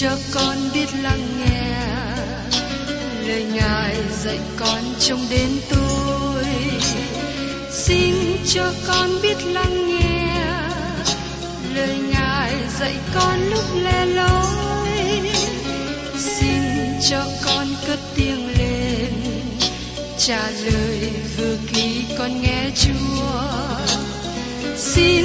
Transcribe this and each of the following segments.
cho con biết lắng nghe lời Ngài dạy con trong đến tôi. Xin cho con biết lắng nghe lời Ngài dạy con lúc lẻ loi. Xin cho con cất tiếng lên trả lời vừa khi con nghe Chúa. Xin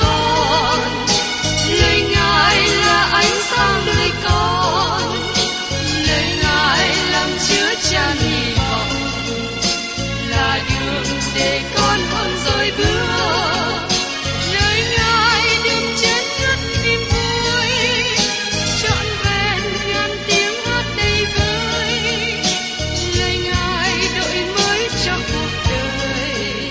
con, lời Ngài là ánh sáng đời con, lời Ngài làm chứa tràn hy vọng, là đường để con không rời bước. Lời Ngài đêm chết rất niềm vui, trọn vẹn ngàn tiếng hát đầy vơi. Lời Ngài đổi mới cho cuộc đời,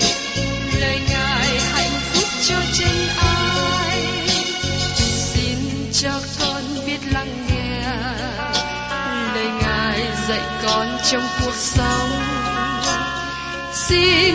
lời Ngài hạnh phúc cho chân ai. Xin cho con biết lắng nghe lời Ngài dạy con trong cuộc sống. Xin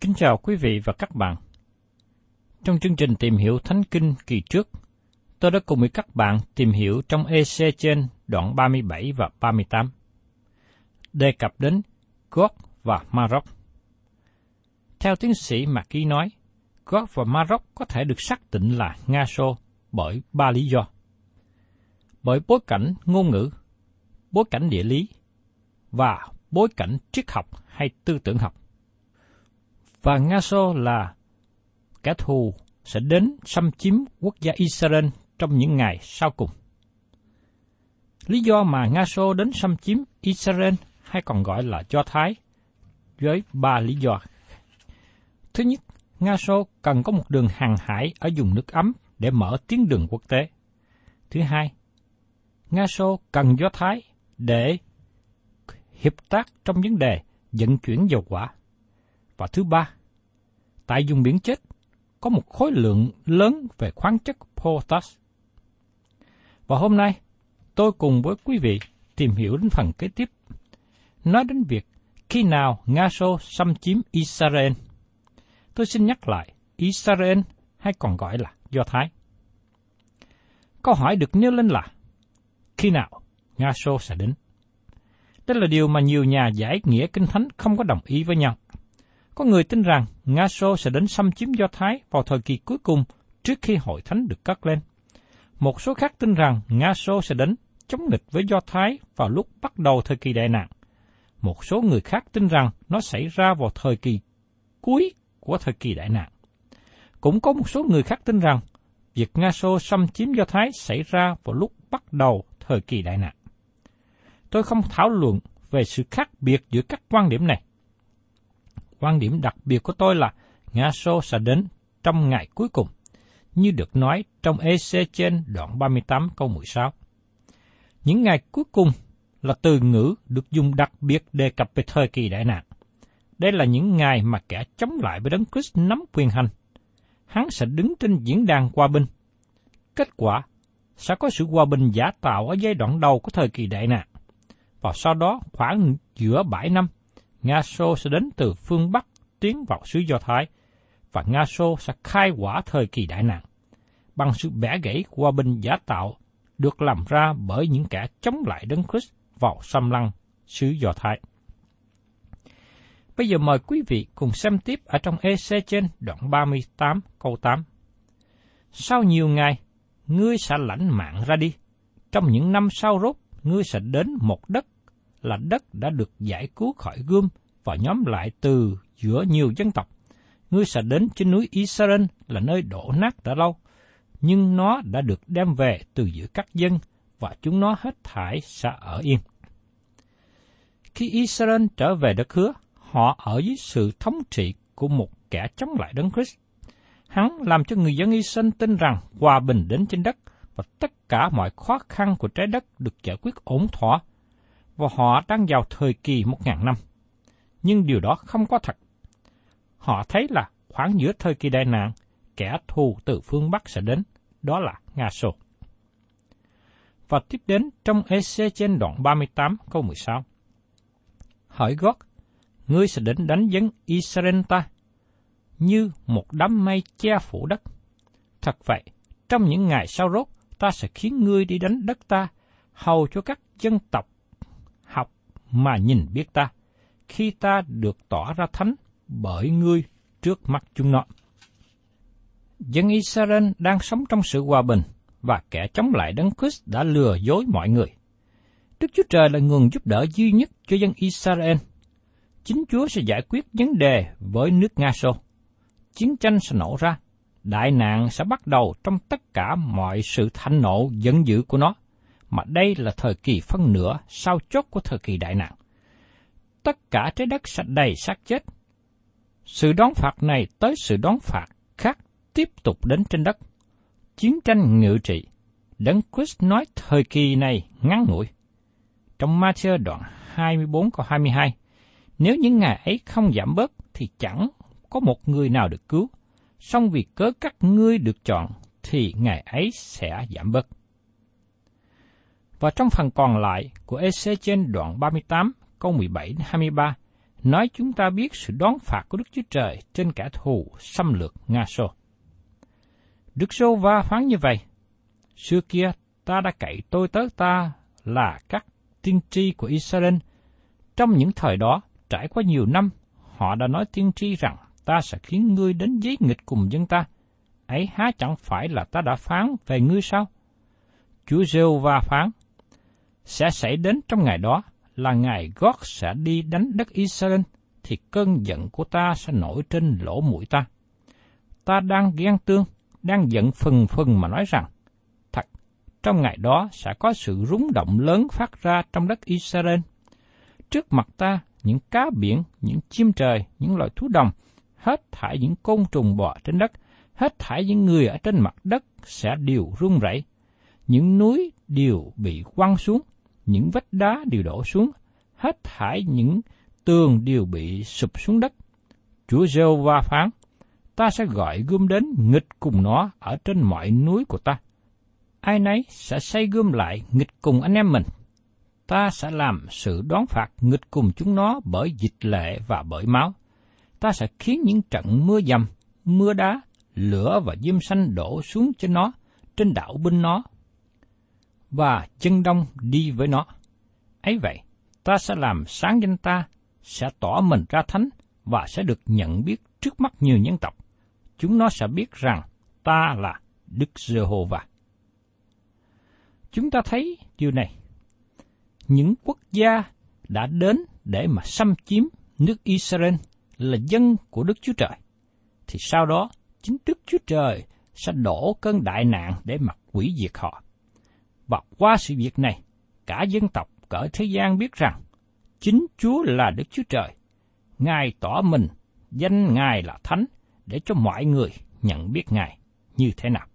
Kính chào quý vị và các bạn. Trong chương trình Tìm Hiểu Thánh Kinh kỳ trước, tôi đã cùng với các bạn tìm hiểu trong Ê-xê-chi-ên đoạn 37 và 38, đề cập đến Gót và Maroc. Theo tiến sĩ McGee nói, Gót và Maroc có thể được xác định là Nga Xô bởi ba lý do: bởi bối cảnh ngôn ngữ, bối cảnh địa lý và bối cảnh triết học hay tư tưởng học. Và Nga Xô là kẻ thù sẽ đến xâm chiếm quốc gia Israel trong những ngày sau cùng. Lý do mà Nga Xô đến xâm chiếm Israel hay còn gọi là Do Thái với ba lý do. Thứ nhất, Nga Xô cần có một đường hàng hải ở vùng nước ấm để mở tuyến đường quốc tế. Thứ hai, Nga Xô cần Do Thái để hiệp tác trong vấn đề vận chuyển dầu quả. Và thứ ba, tại vùng biển chết có một khối lượng lớn về khoáng chất potash. Và hôm nay, tôi cùng với quý vị tìm hiểu đến phần kế tiếp, nói đến việc khi nào Nga Xô xâm chiếm Israel. Tôi xin nhắc lại, Israel hay còn gọi là Do Thái. Câu hỏi được nêu lên là, khi nào Nga Xô sẽ đến? Đây là điều mà nhiều nhà giải nghĩa Kinh Thánh không có đồng ý với nhau. Có người tin rằng Nga Xô sẽ đến xâm chiếm Do Thái vào thời kỳ cuối cùng trước khi Hội Thánh được cất lên. Một số khác tin rằng Nga Xô sẽ đến chống nghịch với Do Thái vào lúc bắt đầu thời kỳ đại nạn. Một số người khác tin rằng nó xảy ra vào thời kỳ cuối của thời kỳ đại nạn. Cũng có một số người khác tin rằng việc Nga Xô xâm chiếm Do Thái xảy ra vào lúc bắt đầu thời kỳ đại nạn. Tôi không thảo luận về sự khác biệt giữa các quan điểm này. Quan điểm đặc biệt của tôi là Nga Xô sẽ đến trong ngày cuối cùng, như được nói trong Ê-xê-chi-ên đoạn 38 câu 16. Những ngày cuối cùng là từ ngữ được dùng đặc biệt đề cập về thời kỳ đại nạn. Đây là những ngày mà kẻ chống lại với Đấng Christ nắm quyền hành. Hắn sẽ đứng trên diễn đàn hòa bình. Kết quả sẽ có sự hòa bình giả tạo ở giai đoạn đầu của thời kỳ đại nạn. Và sau đó khoảng giữa 7 năm, Nga Xô sẽ đến từ phương Bắc tiến vào xứ Do Thái, và Nga Xô sẽ khai hỏa thời kỳ đại nạn bằng sự bẻ gãy hòa bình giả tạo được làm ra bởi những kẻ chống lại Đấng Christ vào xâm lăng xứ Do Thái. Bây giờ mời quý vị cùng xem tiếp ở trong Ê-xê-chi-ên đoạn 38 câu 8. Sau nhiều ngày, ngươi sẽ lãnh mạng ra đi. Trong những năm sau rốt, ngươi sẽ đến một đất, là đất đã được giải cứu khỏi gươm và nhóm lại từ giữa nhiều dân tộc. Ngươi sẽ đến trên núi Israel là nơi đổ nát đã lâu, nhưng nó đã được đem về từ giữa các dân và chúng nó hết thảy sẽ ở yên. Khi Israel trở về đất hứa, họ ở dưới sự thống trị của một kẻ chống lại Đấng Christ. Hắn làm cho người dân Israel tin rằng hòa bình đến trên đất và tất cả mọi khó khăn của trái đất được giải quyết ổn thỏa, và họ đang vào thời kỳ 1000 năm. Nhưng điều đó không có thật. Họ thấy là khoảng giữa thời kỳ đại nạn, kẻ thù từ phương Bắc sẽ đến, đó là Nga Xô. Và tiếp đến trong Ê-xê-chi-ên đoạn 38 câu 16. Hỡi Gót, ngươi sẽ đến đánh dân Israel ta, như một đám mây che phủ đất. Thật vậy, trong những ngày sau rốt, ta sẽ khiến ngươi đi đánh đất ta, hầu cho các dân tộc học mà nhìn biết ta, khi ta được tỏ ra thánh bởi ngươi trước mắt chúng nó. Dân Israel đang sống trong sự hòa bình, và kẻ chống lại Đấng Christ đã lừa dối mọi người. Đức Chúa Trời là nguồn giúp đỡ duy nhất cho dân Israel. Chính Chúa sẽ giải quyết vấn đề với nước Nga Xô. Chiến tranh sẽ nổ ra, đại nạn sẽ bắt đầu trong tất cả mọi sự thạnh nộ giận dữ của nó, mà đây là thời kỳ phân nửa sau chốt của thời kỳ đại nạn. Tất cả trái đất sẽ đầy xác chết. Sự đón phạt này tới sự đón phạt khác tiếp tục đến trên đất. Chiến tranh ngự trị, Đấng Christ nói thời kỳ này ngắn ngủi. Trong Ma-thi-ơ đoạn 24 câu 22, nếu những ngày ấy không giảm bớt thì chẳng có một người nào được cứu, song vì cớ các ngươi được chọn thì ngày ấy sẽ giảm bớt. Và trong phần còn lại của Ê-xê-chi-ên đoạn 38 câu 17-23 nói chúng ta biết sự đón phạt của Đức Chúa Trời trên kẻ thù xâm lược Nga Xô. Đức Giê-hô-va phán như vậy: Xưa kia ta đã cậy tôi tớ ta là các tiên tri của Israel. Trong những thời đó, trải qua nhiều năm, họ đã nói tiên tri rằng ta sẽ khiến ngươi đến giấy nghịch cùng dân ta. Ấy há chẳng phải là ta đã phán về ngươi sao? Chúa Giê-hô-va phán, sẽ xảy đến trong ngày đó là ngày Gót sẽ đi đánh đất Israel, thì cơn giận của ta sẽ nổi trên lỗ mũi ta. Ta đang ghen tương, đang giận phừng phừng mà nói rằng, thật, trong ngày đó sẽ có sự rúng động lớn phát ra trong đất Israel. Trước mặt ta, những cá biển, những chim trời, những loài thú đồng, hết thảy những côn trùng bò trên đất, hết thảy những người ở trên mặt đất sẽ đều run rẩy. Những núi đều bị quăng xuống, những vách đá đều đổ xuống, hết thảy những tường đều bị sụp xuống đất. Chúa Giê-hô-va phán, ta sẽ gọi gươm đến nghịch cùng nó ở trên mọi núi của ta. Ai nấy sẽ xây gươm lại nghịch cùng anh em mình. Ta sẽ làm sự đón phạt nghịch cùng chúng nó bởi dịch lệ và bởi máu. Ta sẽ khiến những trận mưa dầm, mưa đá, lửa và diêm xanh đổ xuống trên nó, trên đạo binh nó, và dân đông đi với nó. Ấy vậy, ta sẽ làm sáng danh ta, sẽ tỏ mình ra thánh và sẽ được nhận biết trước mắt nhiều nhân tộc. Chúng nó sẽ biết rằng ta là Đức Giê-hô-va. Chúng ta thấy điều này. Những quốc gia đã đến để mà xâm chiếm nước Israel là dân của Đức Chúa Trời. Thì sau đó, chính Đức Chúa Trời sẽ đổ cơn đại nạn để mà hủy diệt họ. Và qua sự việc này, cả dân tộc cõi thế gian biết rằng chính Chúa là Đức Chúa Trời. Ngài tỏ mình, danh Ngài là Thánh, để cho mọi người nhận biết Ngài như thế nào.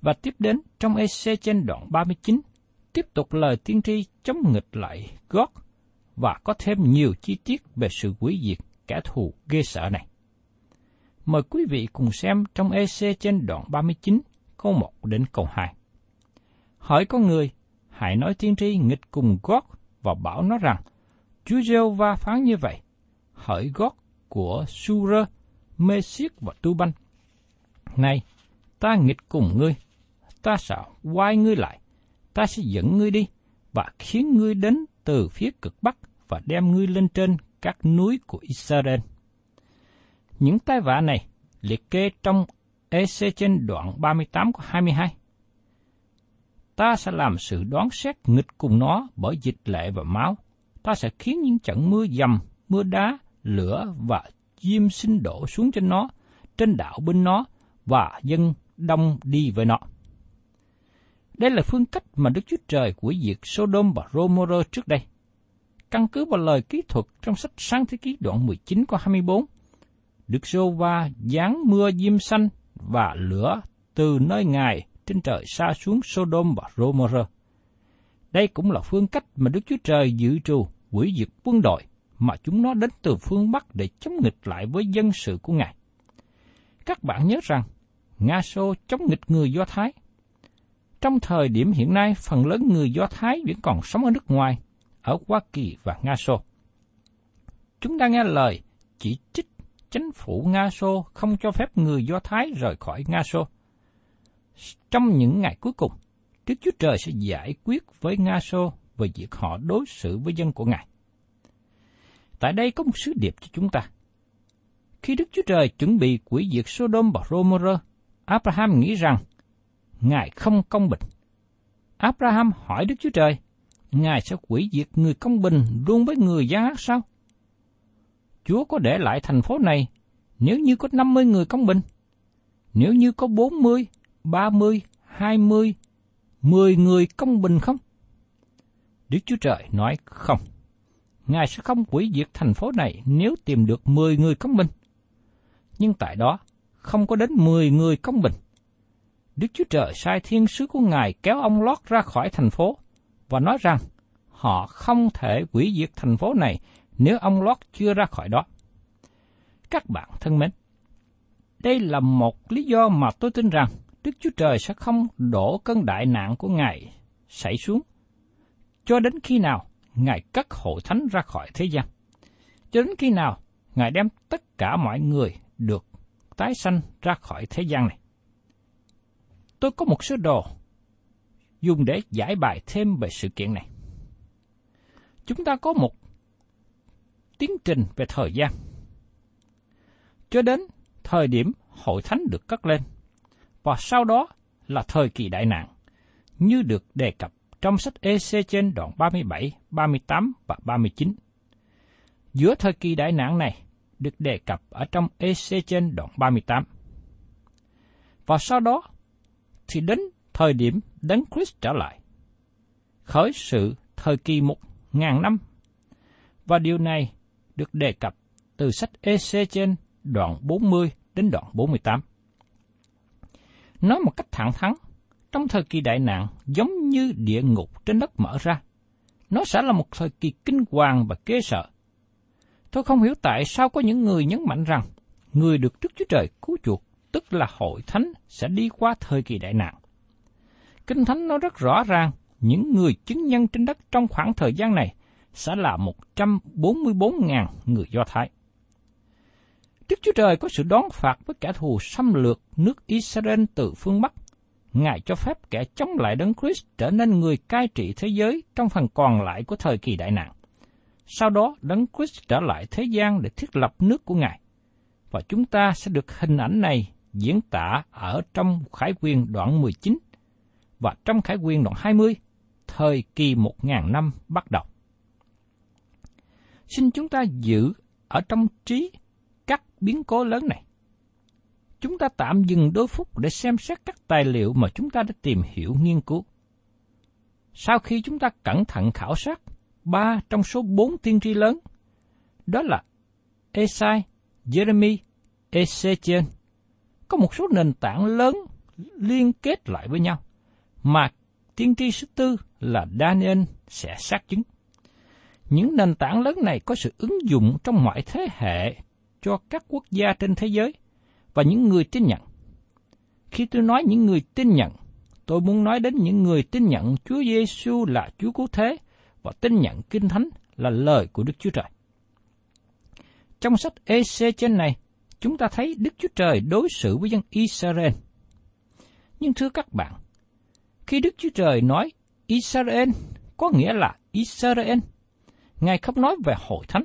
Và tiếp đến trong Ê-xê-chi-ên đoạn 39, tiếp tục lời tiên tri chống nghịch lại Gót và có thêm nhiều chi tiết về sự hủy diệt kẻ thù ghê sợ này. Mời quý vị cùng xem trong Ê-xê-chi-ên đoạn 39, câu 1 đến câu 2. Hỡi con người, hãy nói tiên tri nghịch cùng Gót và bảo nó rằng, Chúa Giê-hô-va phán như vậy, hỡi Gót của Su-rơ, Mê-siết và Tu-banh. Này, ta nghịch cùng ngươi, ta sẽ quay ngươi lại, ta sẽ dẫn ngươi đi, và khiến ngươi đến từ phía cực bắc, và đem ngươi lên trên các núi của Israel. Những tai vạ này liệt kê trong Ê-xê-chi-ên đoạn 38 câu 22. Ta sẽ làm sự đoán xét nghịch cùng nó bởi dịch lệ và máu. Ta sẽ khiến những trận mưa dầm, mưa đá, lửa và diêm sinh đổ xuống trên nó, trên đảo bên nó và dân đông đi với nó. Đây là phương cách mà Đức Chúa Trời của diệt Sodom và Gomorrah trước đây. Căn cứ vào lời kỹ thuật trong sách Sáng Thế Ký đoạn 19 câu 24, Đức Giê-hô-va giáng mưa diêm xanh và lửa từ nơi Ngài trên trời sa xuống Sodom và Gomorrah. Đây cũng là phương cách mà Đức Chúa Trời dự trù hủy diệt quân đội mà chúng nó đến từ phương Bắc để chống nghịch lại với dân sự của Ngài. Các bạn nhớ rằng, Nga Xô chống nghịch người Do Thái. Trong thời điểm hiện nay, phần lớn người Do Thái vẫn còn sống ở nước ngoài, ở Hoa Kỳ và Nga Xô. Chúng ta nghe lời chỉ trích chính phủ Nga Xô không cho phép người Do Thái rời khỏi Nga Xô. Trong những ngày cuối cùng, Đức Chúa Trời sẽ giải quyết với Nga Xô về việc họ đối xử với dân của Ngài. Tại đây có một sứ điệp cho chúng ta. Khi Đức Chúa Trời chuẩn bị hủy diệt Sodom và Gomorrah, Abraham nghĩ rằng Ngài không công bình. Abraham hỏi Đức Chúa Trời, Ngài sẽ hủy diệt người công bình luôn với người gian ác sao? Chúa có để lại thành phố này nếu như có 50 người công bình, nếu như có 40, 30, 20, 10 người công bình không? Đức Chúa Trời nói không. Ngài sẽ không hủy diệt thành phố này nếu tìm được 10 người công bình. Nhưng tại đó, không có đến 10 người công bình. Đức Chúa Trời sai thiên sứ của Ngài kéo ông Lót ra khỏi thành phố và nói rằng họ không thể hủy diệt thành phố này nếu ông Lót chưa ra khỏi đó. Các bạn thân mến, đây là một lý do mà tôi tin rằng Đức Chúa Trời sẽ không đổ cơn đại nạn của Ngài xảy xuống cho đến khi nào Ngài cất hội thánh ra khỏi thế gian, cho đến khi nào Ngài đem tất cả mọi người được tái sanh ra khỏi thế gian này. Tôi có một sơ đồ dùng để giải bài thêm về sự kiện này. Chúng ta có một tiến trình về thời gian. Cho đến thời điểm hội thánh được cất lên, và sau đó là thời kỳ đại nạn, như được đề cập trong sách Ê-xê-chi-ên đoạn 37, 38 và 39. Giữa thời kỳ đại nạn này được đề cập ở trong Ê-xê-chi-ên đoạn 38. Và sau đó thì đến thời điểm Đấng Christ trở lại, khởi sự thời kỳ 1000 năm, và điều này được đề cập từ sách Ê-xê-chi-ên đoạn 40 đến đoạn 48. Nói một cách thẳng thắn, trong thời kỳ đại nạn giống như địa ngục trên đất mở ra. Nó sẽ là một thời kỳ kinh hoàng và ghê sợ. Tôi không hiểu tại sao có những người nhấn mạnh rằng người được Đức Chúa Trời cứu chuộc, tức là hội thánh, sẽ đi qua thời kỳ đại nạn. Kinh Thánh nói rất rõ ràng những người chứng nhân trên đất trong khoảng thời gian này sẽ là 144.000 người Do Thái. Đức Chúa Trời có sự đón phạt với kẻ thù xâm lược nước Israel từ phương Bắc. Ngài cho phép kẻ chống lại Đấng Christ trở nên người cai trị thế giới trong phần còn lại của thời kỳ đại nạn. Sau đó, Đấng Christ trở lại thế gian để thiết lập nước của Ngài. Và chúng ta sẽ được hình ảnh này diễn tả ở trong Khải Huyền đoạn 19 và trong Khải Huyền đoạn 20, thời kỳ 1000 năm bắt đầu. Xin chúng ta giữ ở trong trí các biến cố lớn này. Chúng ta tạm dừng đôi phút để xem xét các tài liệu mà chúng ta đã tìm hiểu nghiên cứu. Sau khi chúng ta cẩn thận khảo sát 3 trong số 4 tiên tri lớn, đó là Esai, Jeremy, Ê-xê-chi-ên, có một số nền tảng lớn liên kết lại với nhau mà tiên tri thứ tư là Daniel sẽ xác chứng. Những nền tảng lớn này có sự ứng dụng trong mọi thế hệ cho các quốc gia trên thế giới và những người tin nhận. Khi tôi nói những người tin nhận, tôi muốn nói đến những người tin nhận Chúa Giê-xu là Chúa Cứu Thế và tin nhận Kinh Thánh là lời của Đức Chúa Trời. Trong sách Ê-xê-chi-ên này, chúng ta thấy Đức Chúa Trời đối xử với dân Israel. Nhưng thưa các bạn, khi Đức Chúa Trời nói Israel có nghĩa là Israel, Ngài không nói về hội thánh.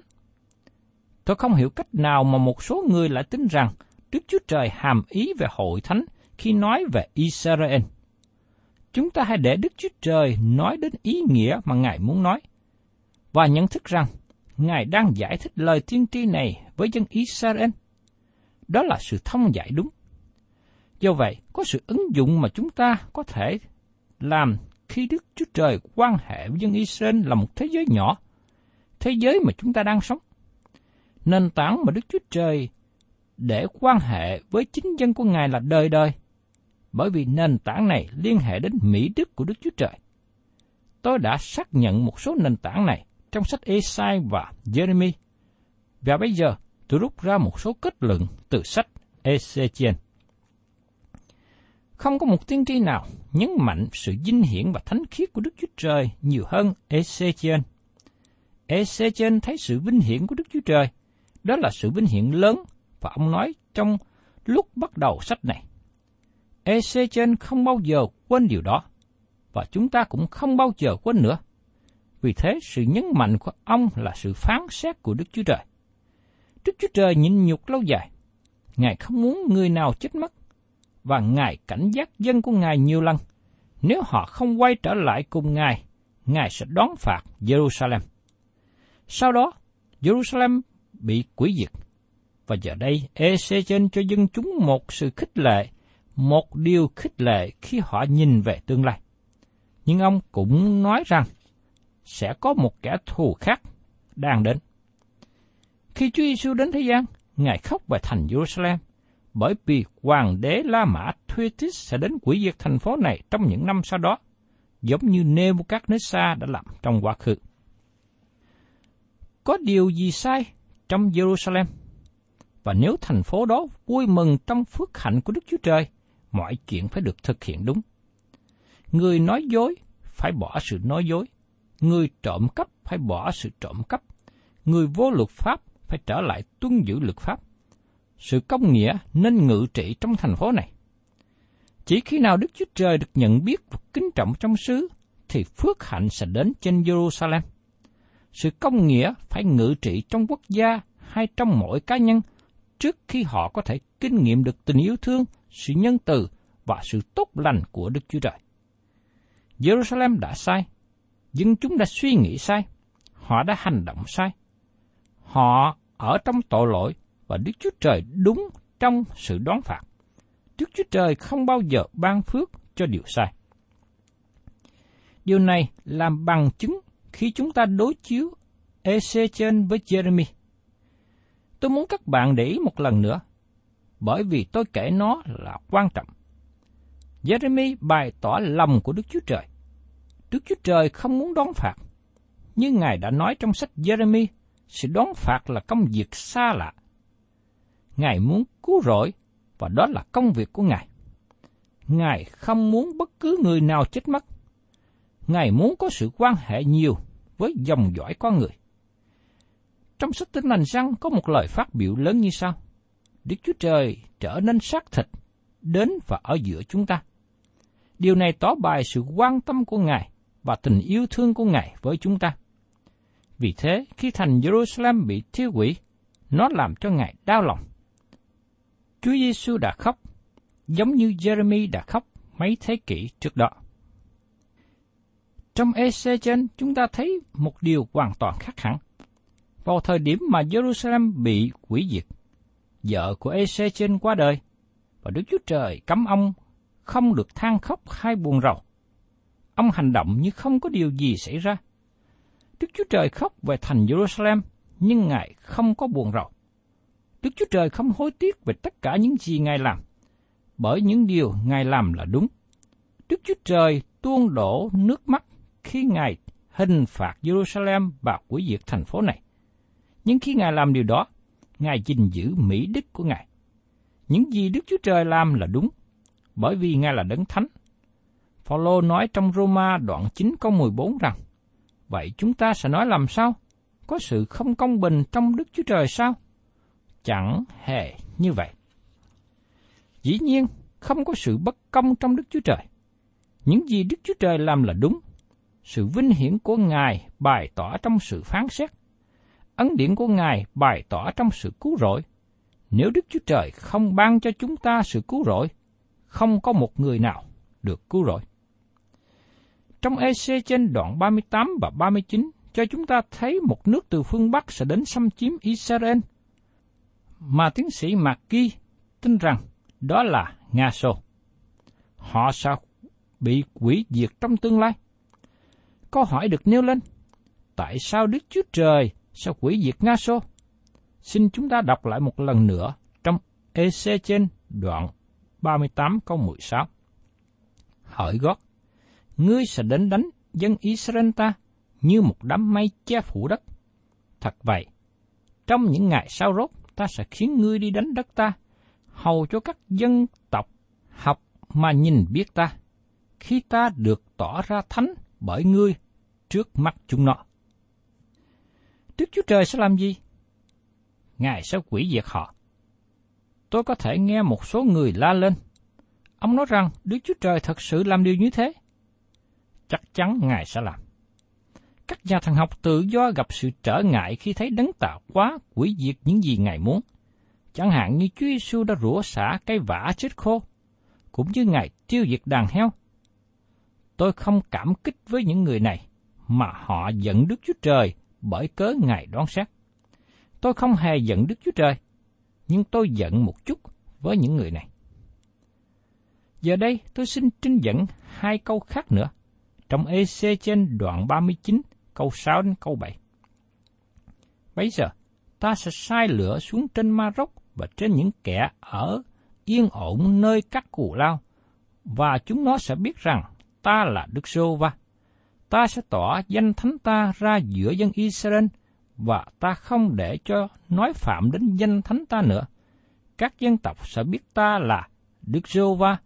Tôi không hiểu cách nào mà một số người lại tin rằng Đức Chúa Trời hàm ý về hội thánh khi nói về Israel. Chúng ta hãy để Đức Chúa Trời nói đến ý nghĩa mà Ngài muốn nói, và nhận thức rằng Ngài đang giải thích lời tiên tri này với dân Israel. Đó là sự thông giải đúng. Do vậy, có sự ứng dụng mà chúng ta có thể làm khi Đức Chúa Trời quan hệ với dân Israel là một thế giới nhỏ, thế giới mà chúng ta đang sống. Nền tảng mà Đức Chúa Trời để quan hệ với chính dân của Ngài là đời đời, bởi vì nền tảng này liên hệ đến mỹ đức của Đức Chúa Trời. Tôi đã xác nhận một số nền tảng này trong sách Esai và Jeremy, và bây giờ tôi rút ra một số kết luận từ sách Ê-xê-chi-ên. Không có một tiên tri nào nhấn mạnh sự vinh hiển và thánh khiết của Đức Chúa Trời nhiều hơn Ê-xê-chi-ên. Ê-xê-chi-ên thấy sự vinh hiển của Đức Chúa Trời, đó là sự vinh hiển lớn, và ông nói trong lúc bắt đầu sách này. Ê-xê-chi-ên không bao giờ quên điều đó, và chúng ta cũng không bao giờ quên nữa. Vì thế, sự nhấn mạnh của ông là sự phán xét của Đức Chúa Trời. Đức Chúa Trời nhịn nhục lâu dài. Ngài không muốn người nào chết mất, và Ngài cảnh giác dân của Ngài nhiều lần. Nếu họ không quay trở lại cùng Ngài, Ngài sẽ đón phạt Giê-ru-sa-lem. Sau đó, Giê-ru-sa-lem bị hủy diệt. Và giờ đây, Ê-xê-chi-ên cho dân chúng một sự khích lệ, một điều khích lệ khi họ nhìn về tương lai. Nhưng ông cũng nói rằng, sẽ có một kẻ thù khác đang đến. Khi Chúa Giê-xu đến thế gian, Ngài khóc về thành Jerusalem, bởi vì hoàng đế La Mã Titus sẽ đến hủy diệt thành phố này trong những năm sau đó, giống như Nebuchadnezzar đã làm trong quá khứ. Có điều gì sai trong Jerusalem? Và nếu thành phố đó vui mừng trong phước hạnh của Đức Chúa Trời, mọi chuyện phải được thực hiện đúng. Người nói dối phải bỏ sự nói dối, người trộm cắp phải bỏ sự trộm cắp, người vô luật pháp phải trở lại tuân giữ luật pháp. Sự công nghĩa nên ngự trị trong thành phố này. Chỉ khi nào Đức Chúa Trời được nhận biết và kính trọng trong xứ, thì phước hạnh sẽ đến trên Jerusalem. Sự công nghĩa phải ngự trị trong quốc gia hay trong mỗi cá nhân, trước khi họ có thể kinh nghiệm được tình yêu thương, sự nhân từ và sự tốt lành của Đức Chúa Trời. Jerusalem đã sai, dân chúng đã suy nghĩ sai, họ đã hành động sai. Họ ở trong tội lỗi và Đức Chúa Trời đúng trong sự đón phạt. Đức Chúa Trời không bao giờ ban phước cho điều sai. Điều này làm bằng chứng khi chúng ta đối chiếu Ê-xê-chi-ên với Jeremy. Tôi muốn các bạn để ý một lần nữa, bởi vì tôi kể nó là quan trọng. Jeremy bày tỏ lòng của Đức Chúa Trời. Đức Chúa Trời không muốn đón phạt, như Ngài đã nói trong sách Jeremy, sự đón phạt là công việc xa lạ. Ngài muốn cứu rỗi, và đó là công việc của Ngài. Ngài không muốn bất cứ người nào chết mất. Ngài muốn có sự quan hệ nhiều với dòng dõi con người. Trong sách Tin Lành Giăng có một lời phát biểu lớn như sau: Đức Chúa Trời trở nên xác thịt, đến và ở giữa chúng ta. Điều này tỏ bày sự quan tâm của Ngài và tình yêu thương của Ngài với chúng ta. Vì thế, khi thành Jerusalem bị thiêu hủy, nó làm cho Ngài đau lòng. Chúa Giê-xu đã khóc, giống như Jeremy đã khóc mấy thế kỷ trước đó. Trong Ê-xê-chi-ên, chúng ta thấy một điều hoàn toàn khác hẳn. Vào thời điểm mà Jerusalem bị hủy diệt, vợ của Ê-xê-chi-ên qua đời, và Đức Chúa Trời cấm ông không được than khóc hay buồn rầu. Ông hành động như không có điều gì xảy ra. Đức Chúa Trời khóc về thành Jerusalem, nhưng Ngài không có buồn rầu. Đức Chúa Trời không hối tiếc về tất cả những gì Ngài làm, bởi những điều Ngài làm là đúng. Đức Chúa Trời tuôn đổ nước mắt khi Ngài hình phạt Jerusalem và hủy diệt thành phố này. Nhưng khi Ngài làm điều đó, Ngài gìn giữ mỹ đức của Ngài. Những gì Đức Chúa Trời làm là đúng, bởi vì Ngài là Đấng Thánh. Phaolô nói trong Roma đoạn 9 câu 14 rằng, vậy chúng ta sẽ nói làm sao? Có sự không công bình trong Đức Chúa Trời sao? Chẳng hề như vậy. Dĩ nhiên, không có sự bất công trong Đức Chúa Trời. Những gì Đức Chúa Trời làm là đúng. Sự vinh hiển của Ngài bày tỏ trong sự phán xét. ân điển của Ngài bày tỏ trong sự cứu rỗi. Nếu Đức Chúa Trời không ban cho chúng ta sự cứu rỗi, không có một người nào được cứu rỗi. Trong Ê-xê-chi-ên đoạn 38 và 39 cho chúng ta thấy một nước từ phương Bắc sẽ đến xâm chiếm Israel, mà tiến sĩ McGee tin rằng đó là Nga Xô. Họ sẽ bị hủy diệt trong tương lai. Câu hỏi được nêu lên, tại sao Đức Chúa Trời sẽ hủy diệt Nga Xô? Xin chúng ta đọc lại một lần nữa trong Ê-xê-chi-ên đoạn 38 câu 16. Hỡi Gót, ngươi sẽ đến đánh dân Israel ta như một đám mây che phủ đất. Thật vậy, trong những ngày sau rốt, ta sẽ khiến ngươi đi đánh đất ta, hầu cho các dân tộc học mà nhìn biết ta, khi ta được tỏ ra thánh bởi ngươi trước mắt chúng nó. Đức Chúa Trời sẽ làm gì? Ngài sẽ hủy diệt họ. Tôi có thể nghe một số người la lên. Ông nói rằng Đức Chúa Trời thật sự làm điều như thế. Chắc chắn Ngài sẽ làm. Các nhà thần học tự do gặp sự trở ngại khi thấy Đấng Tạo Hóa hủy diệt những gì Ngài muốn. Chẳng hạn như Chúa Giê-xu đã rửa xả cây vả chết khô, cũng như Ngài tiêu diệt đàn heo. Tôi không cảm kích với những người này, mà họ giận Đức Chúa Trời bởi cớ Ngài đoán xét. Tôi không hề giận Đức Chúa Trời, nhưng tôi giận một chút với những người này. Giờ đây tôi xin trích dẫn hai câu khác nữa, trong Ê-xê-chi-ên đoạn 39, câu 6 đến câu 7. Bấy giờ, ta sẽ sai lửa xuống trên Maroc và trên những kẻ ở yên ổn nơi các cù lao, và chúng nó sẽ biết rằng ta là Đức Giê-hô-va. Ta sẽ tỏ danh thánh ta ra giữa dân Israel, và ta không để cho nói phạm đến danh thánh ta nữa. Các dân tộc sẽ biết ta là Đức Giê-hô-va,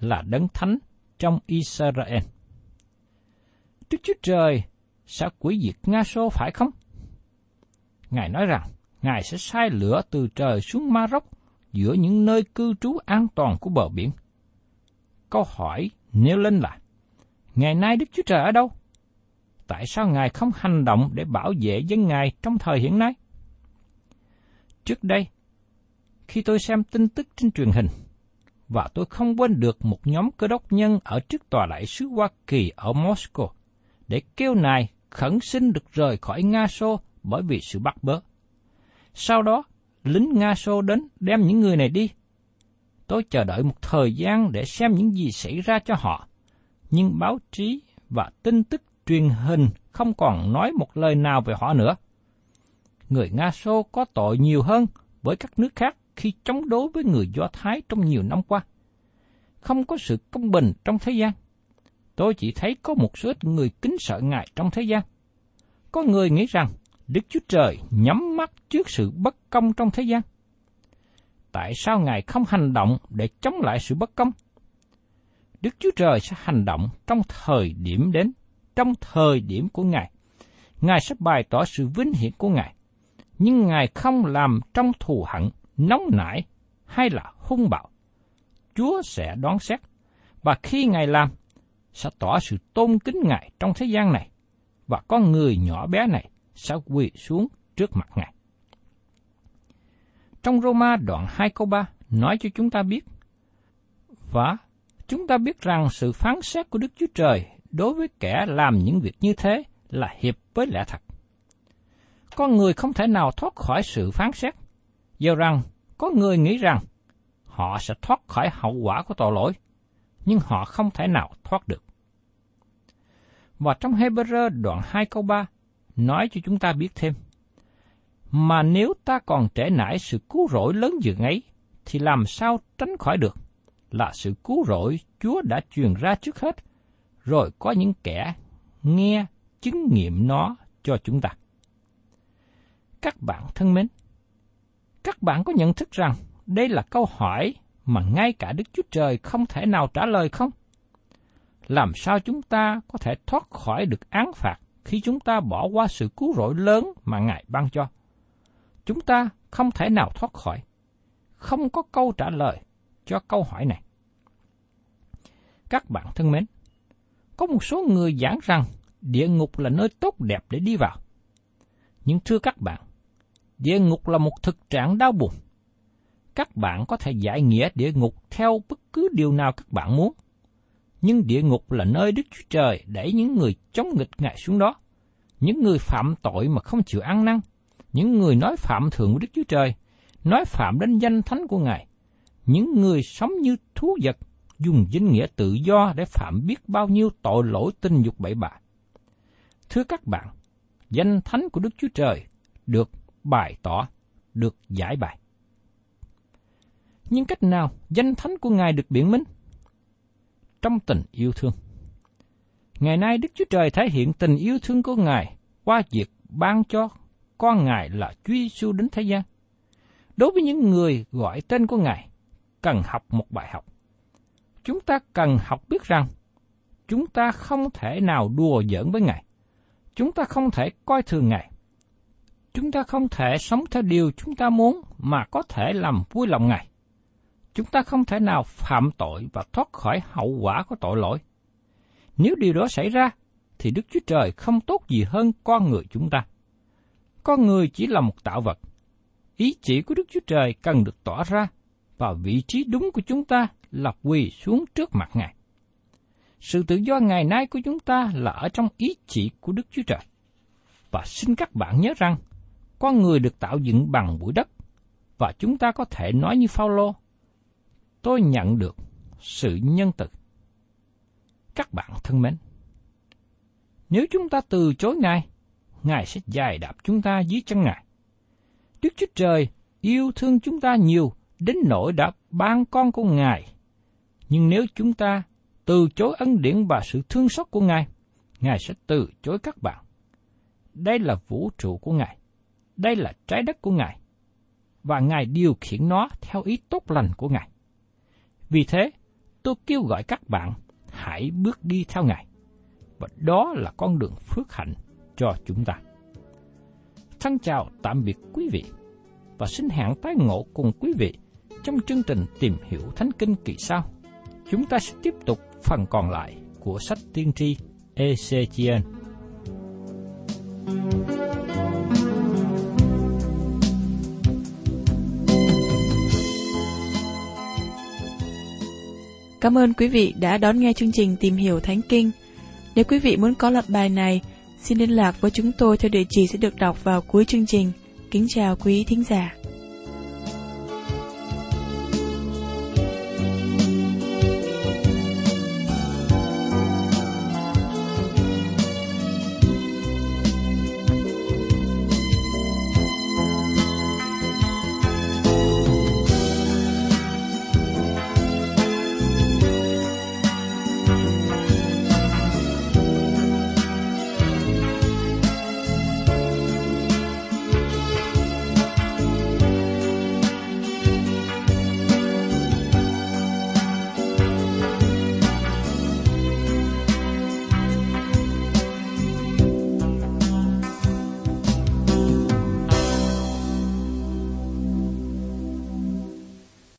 là Đấng Thánh trong Israel. Đức Chúa Trời sẽ hủy diệt Nga Xô phải không? Ngài nói rằng Ngài sẽ sai lửa từ trời xuống Ma-rốc giữa những nơi cư trú an toàn của bờ biển. Câu hỏi nêu lên là, ngày nay Đức Chúa Trời ở đâu? Tại sao Ngài không hành động để bảo vệ dân Ngài trong thời hiện nay? Trước đây, khi tôi xem tin tức trên truyền hình, và tôi không quên được một nhóm cơ đốc nhân ở trước tòa đại sứ Hoa Kỳ ở Moscow để kêu nài khẩn xin được rời khỏi Nga Xô bởi vì sự bắt bớ. Sau đó, lính Nga Xô đến đem những người này đi. Tôi chờ đợi một thời gian để xem những gì xảy ra cho họ, nhưng báo chí và tin tức truyền hình không còn nói một lời nào về họ nữa. Người Nga Xô có tội nhiều hơn với các nước khác khi chống đối với người Do Thái trong nhiều năm qua. Không có sự công bình trong thế gian. Tôi chỉ thấy có một số ít người kính sợ Ngài trong thế gian. Có người nghĩ rằng Đức Chúa Trời nhắm mắt trước sự bất công trong thế gian. Tại sao Ngài không hành động để chống lại sự bất công? Đức Chúa Trời sẽ hành động trong thời điểm đến, trong thời điểm của Ngài. Ngài sẽ bày tỏ sự vinh hiển của Ngài, nhưng Ngài không làm trong thù hận, nóng nảy hay là hung bạo. Chúa sẽ đoán xét, và khi Ngài làm, sẽ tỏ sự tôn kính Ngài trong thế gian này, và con người nhỏ bé này sẽ quỳ xuống trước mặt Ngài. Trong Roma đoạn 2 câu 3 nói cho chúng ta biết, và chúng ta biết rằng sự phán xét của Đức Chúa Trời đối với kẻ làm những việc như thế là hiệp với lẽ thật. Con người không thể nào thoát khỏi sự phán xét, dù rằng có người nghĩ rằng họ sẽ thoát khỏi hậu quả của tội lỗi, nhưng họ không thể nào thoát được. Và trong Hebrew đoạn 2 câu 3 nói cho chúng ta biết thêm, mà nếu ta còn trễ nải sự cứu rỗi lớn dường ấy, thì làm sao tránh khỏi được, là sự cứu rỗi Chúa đã truyền ra trước hết, rồi có những kẻ nghe chứng nghiệm nó cho chúng ta. Các bạn thân mến, các bạn có nhận thức rằng đây là câu hỏi mà ngay cả Đức Chúa Trời không thể nào trả lời không? Làm sao chúng ta có thể thoát khỏi được án phạt khi chúng ta bỏ qua sự cứu rỗi lớn mà Ngài ban cho? Chúng ta không thể nào thoát khỏi. Không có câu trả lời cho câu hỏi này. Các bạn thân mến, có một số người giảng rằng địa ngục là nơi tốt đẹp để đi vào. Nhưng thưa các bạn, Địa ngục là một thực trạng đau buồn. Các bạn có thể giải nghĩa địa ngục theo bất cứ điều nào các bạn muốn. Nhưng địa ngục là nơi Đức Chúa Trời đẩy những người chống nghịch Ngài xuống đó, những người phạm tội mà không chịu ăn năn, những người nói phạm thượng của Đức Chúa Trời, nói phạm đến danh thánh của Ngài, những người sống như thú vật, dùng danh nghĩa tự do để phạm biết bao nhiêu tội lỗi tình dục bậy bạ. Thưa các bạn, danh thánh của Đức Chúa Trời được bày tỏ, được giải bày. Nhưng cách nào danh thánh của Ngài được biện minh? Trong tình yêu thương. Ngày nay Đức Chúa Trời thể hiện tình yêu thương của Ngài qua việc ban cho con Ngài là Chúa Giêsu đến thế gian. Đối với những người gọi tên của Ngài, cần học một bài học. Chúng ta cần học biết rằng chúng ta không thể nào đùa giỡn với Ngài. Chúng ta không thể coi thường Ngài. Chúng ta không thể sống theo điều chúng ta muốn mà có thể làm vui lòng Ngài. Chúng ta không thể nào phạm tội và thoát khỏi hậu quả của tội lỗi. Nếu điều đó xảy ra, thì Đức Chúa Trời không tốt gì hơn con người chúng ta. Con người chỉ là một tạo vật. Ý chỉ của Đức Chúa Trời cần được tỏ ra, và vị trí đúng của chúng ta là quỳ xuống trước mặt Ngài. Sự tự do ngày nay của chúng ta là ở trong ý chỉ của Đức Chúa Trời. Và xin các bạn nhớ rằng, con người được tạo dựng bằng bụi đất, và chúng ta có thể nói như Phaolô, tôi nhận được sự nhân từ. Các bạn thân mến, nếu chúng ta từ chối Ngài, Ngài sẽ giày đạp chúng ta dưới chân Ngài. Đức Chúa Trời yêu thương chúng ta nhiều đến nỗi đã ban con của Ngài. Nhưng nếu chúng ta từ chối ân điển và sự thương xót của Ngài, Ngài sẽ từ chối các bạn. Đây là vũ trụ của Ngài. Đây là trái đất của Ngài. Và Ngài điều khiển nó theo ý tốt lành của Ngài. Vì thế, tôi kêu gọi các bạn hãy bước đi theo Ngài. Và đó là con đường phước hạnh cho chúng ta. Thân chào tạm biệt quý vị. Và xin hẹn tái ngộ cùng quý vị trong chương trình Tìm Hiểu Thánh Kinh kỳ sau. Chúng ta sẽ tiếp tục phần còn lại của sách tiên tri Ê-xê-chi-ên. Cảm ơn quý vị đã đón nghe chương trình Tìm Hiểu Thánh Kinh. Nếu quý vị muốn có loạt bài này, xin liên lạc với chúng tôi theo địa chỉ sẽ được đọc vào cuối chương trình. Kính chào quý thính giả.